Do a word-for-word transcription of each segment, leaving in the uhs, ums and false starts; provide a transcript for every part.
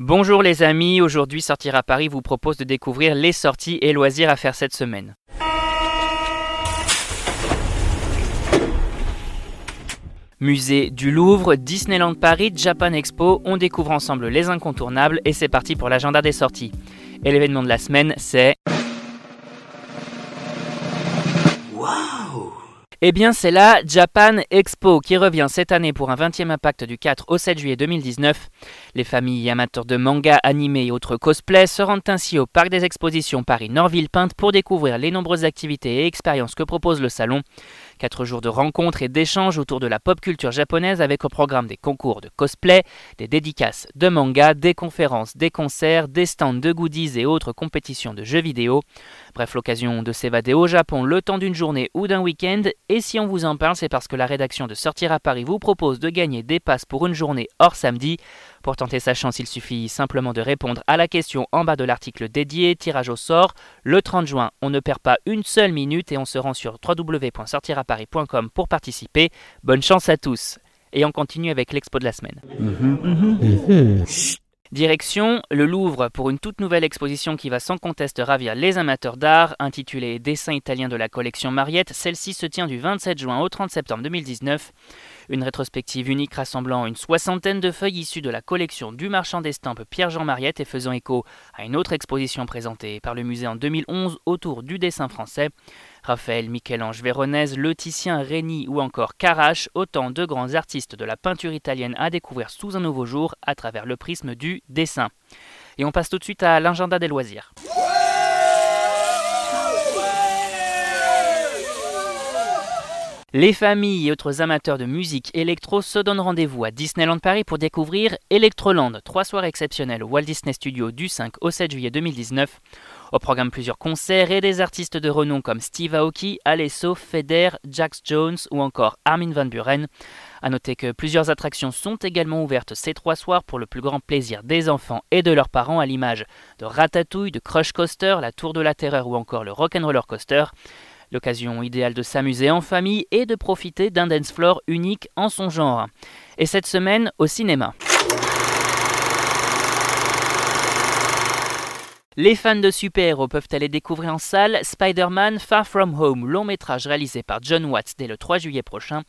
Bonjour les amis, aujourd'hui Sortir à Paris vous propose de découvrir les sorties et loisirs à faire cette semaine. Musée du Louvre, Disneyland Paris, Japan Expo, on découvre ensemble les incontournables et c'est parti pour l'agenda des sorties. Et l'événement de la semaine c'est... Eh bien c'est la Japan Expo qui revient cette année pour un vingtième impact du quatre au sept juillet deux mille dix-neuf. Les familles amateurs de manga, animés et autres cosplays se rendent ainsi au parc des expositions Paris-Nord Villepinte pour découvrir les nombreuses activités et expériences que propose le salon. Quatre jours de rencontres et d'échanges autour de la pop culture japonaise avec au programme des concours de cosplay, des dédicaces de manga, des conférences, des concerts, des stands de goodies et autres compétitions de jeux vidéo. Bref, l'occasion de s'évader au Japon le temps d'une journée ou d'un week-end. Et si on vous en parle, c'est parce que la rédaction de Sortir à Paris vous propose de gagner des passes pour une journée hors samedi. Pour tenter sa chance, il suffit simplement de répondre à la question en bas de l'article dédié, tirage au sort. Le trente juin, on ne perd pas une seule minute et on se rend sur w w w point sortir à paris point com pour participer. Bonne chance à tous. Et on continue avec l'expo de la semaine. Mmh, mmh, mmh. Direction le Louvre pour une toute nouvelle exposition qui va sans conteste ravir les amateurs d'art, intitulée « Dessins italiens de la collection Mariette », celle-ci se tient du vingt-sept juin au trente septembre deux mille dix-neuf. Une rétrospective unique rassemblant une soixantaine de feuilles issues de la collection du marchand d'estampes Pierre-Jean Mariette et faisant écho à une autre exposition présentée par le musée en deux mille onze autour du dessin français. Raphaël, Michel-Ange, Véronèse, Le Titien, Reni ou encore Carrache, autant de grands artistes de la peinture italienne à découvrir sous un nouveau jour à travers le prisme du dessin. Et on passe tout de suite à l'agenda des loisirs. Les familles et autres amateurs de musique électro se donnent rendez-vous à Disneyland Paris pour découvrir Electroland, trois soirs exceptionnels au Walt Disney Studios du cinq au sept juillet deux mille dix-neuf. Au programme plusieurs concerts et des artistes de renom comme Steve Aoki, Alesso, Feder, Jax Jones ou encore Armin van Buuren. A noter que plusieurs attractions sont également ouvertes ces trois soirs pour le plus grand plaisir des enfants et de leurs parents à l'image de Ratatouille, de Crush Coaster, la Tour de la Terreur ou encore le Rock'n' Roller Coaster. L'occasion idéale de s'amuser en famille et de profiter d'un dance floor unique en son genre. Et cette semaine, au cinéma. Les fans de super-héros peuvent aller découvrir en salle Spider-Man Far From Home, long métrage réalisé par John Watts dès le trois juillet prochain.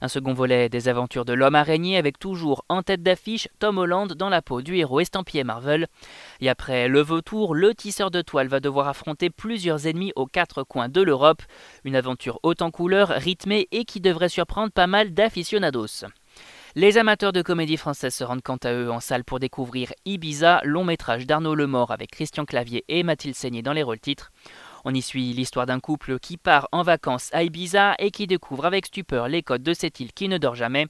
Un second volet des aventures de l'homme araignée avec toujours en tête d'affiche Tom Holland dans la peau du héros estampillé Marvel. Et après le vautour, le tisseur de toile va devoir affronter plusieurs ennemis aux quatre coins de l'Europe. Une aventure haute en couleurs, rythmée et qui devrait surprendre pas mal d'aficionados. Les amateurs de comédie française se rendent quant à eux en salle pour découvrir Ibiza, long métrage d'Arnaud Lemort avec Christian Clavier et Mathilde Seigner dans les rôles titres. On y suit l'histoire d'un couple qui part en vacances à Ibiza et qui découvre avec stupeur les codes de cette île qui ne dort jamais.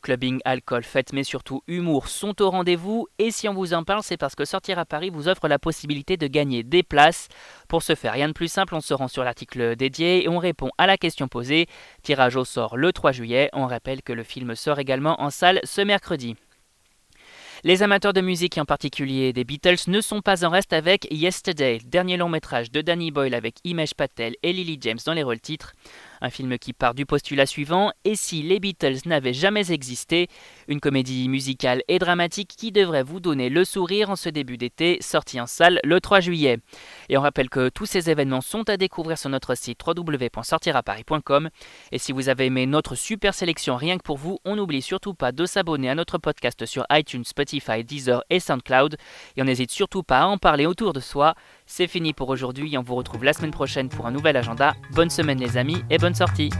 Clubbing, alcool, fête mais surtout humour sont au rendez-vous et si on vous en parle c'est parce que Sortir à Paris vous offre la possibilité de gagner des places. Pour ce faire, rien de plus simple, on se rend sur l'article dédié et on répond à la question posée. Tirage au sort le trois juillet, on rappelle que le film sort également en salle ce mercredi. Les amateurs de musique et en particulier des Beatles ne sont pas en reste avec Yesterday, dernier long métrage de Danny Boyle avec Imesh Patel et Lily James dans les rôles titres. Un film qui part du postulat suivant, et si les Beatles n'avaient jamais existé, une comédie musicale et dramatique qui devrait vous donner le sourire en ce début d'été, sortie en salle le trois juillet. Et on rappelle que tous ces événements sont à découvrir sur notre site w w w point sortir à paris point com. Et si vous avez aimé notre super sélection rien que pour vous, on n'oublie surtout pas de s'abonner à notre podcast sur iTunes, Spotify, Deezer et SoundCloud et on n'hésite surtout pas à en parler autour de soi. C'est fini pour aujourd'hui et on vous retrouve la semaine prochaine pour un nouvel agenda. Bonne semaine les amis et bonne sortie.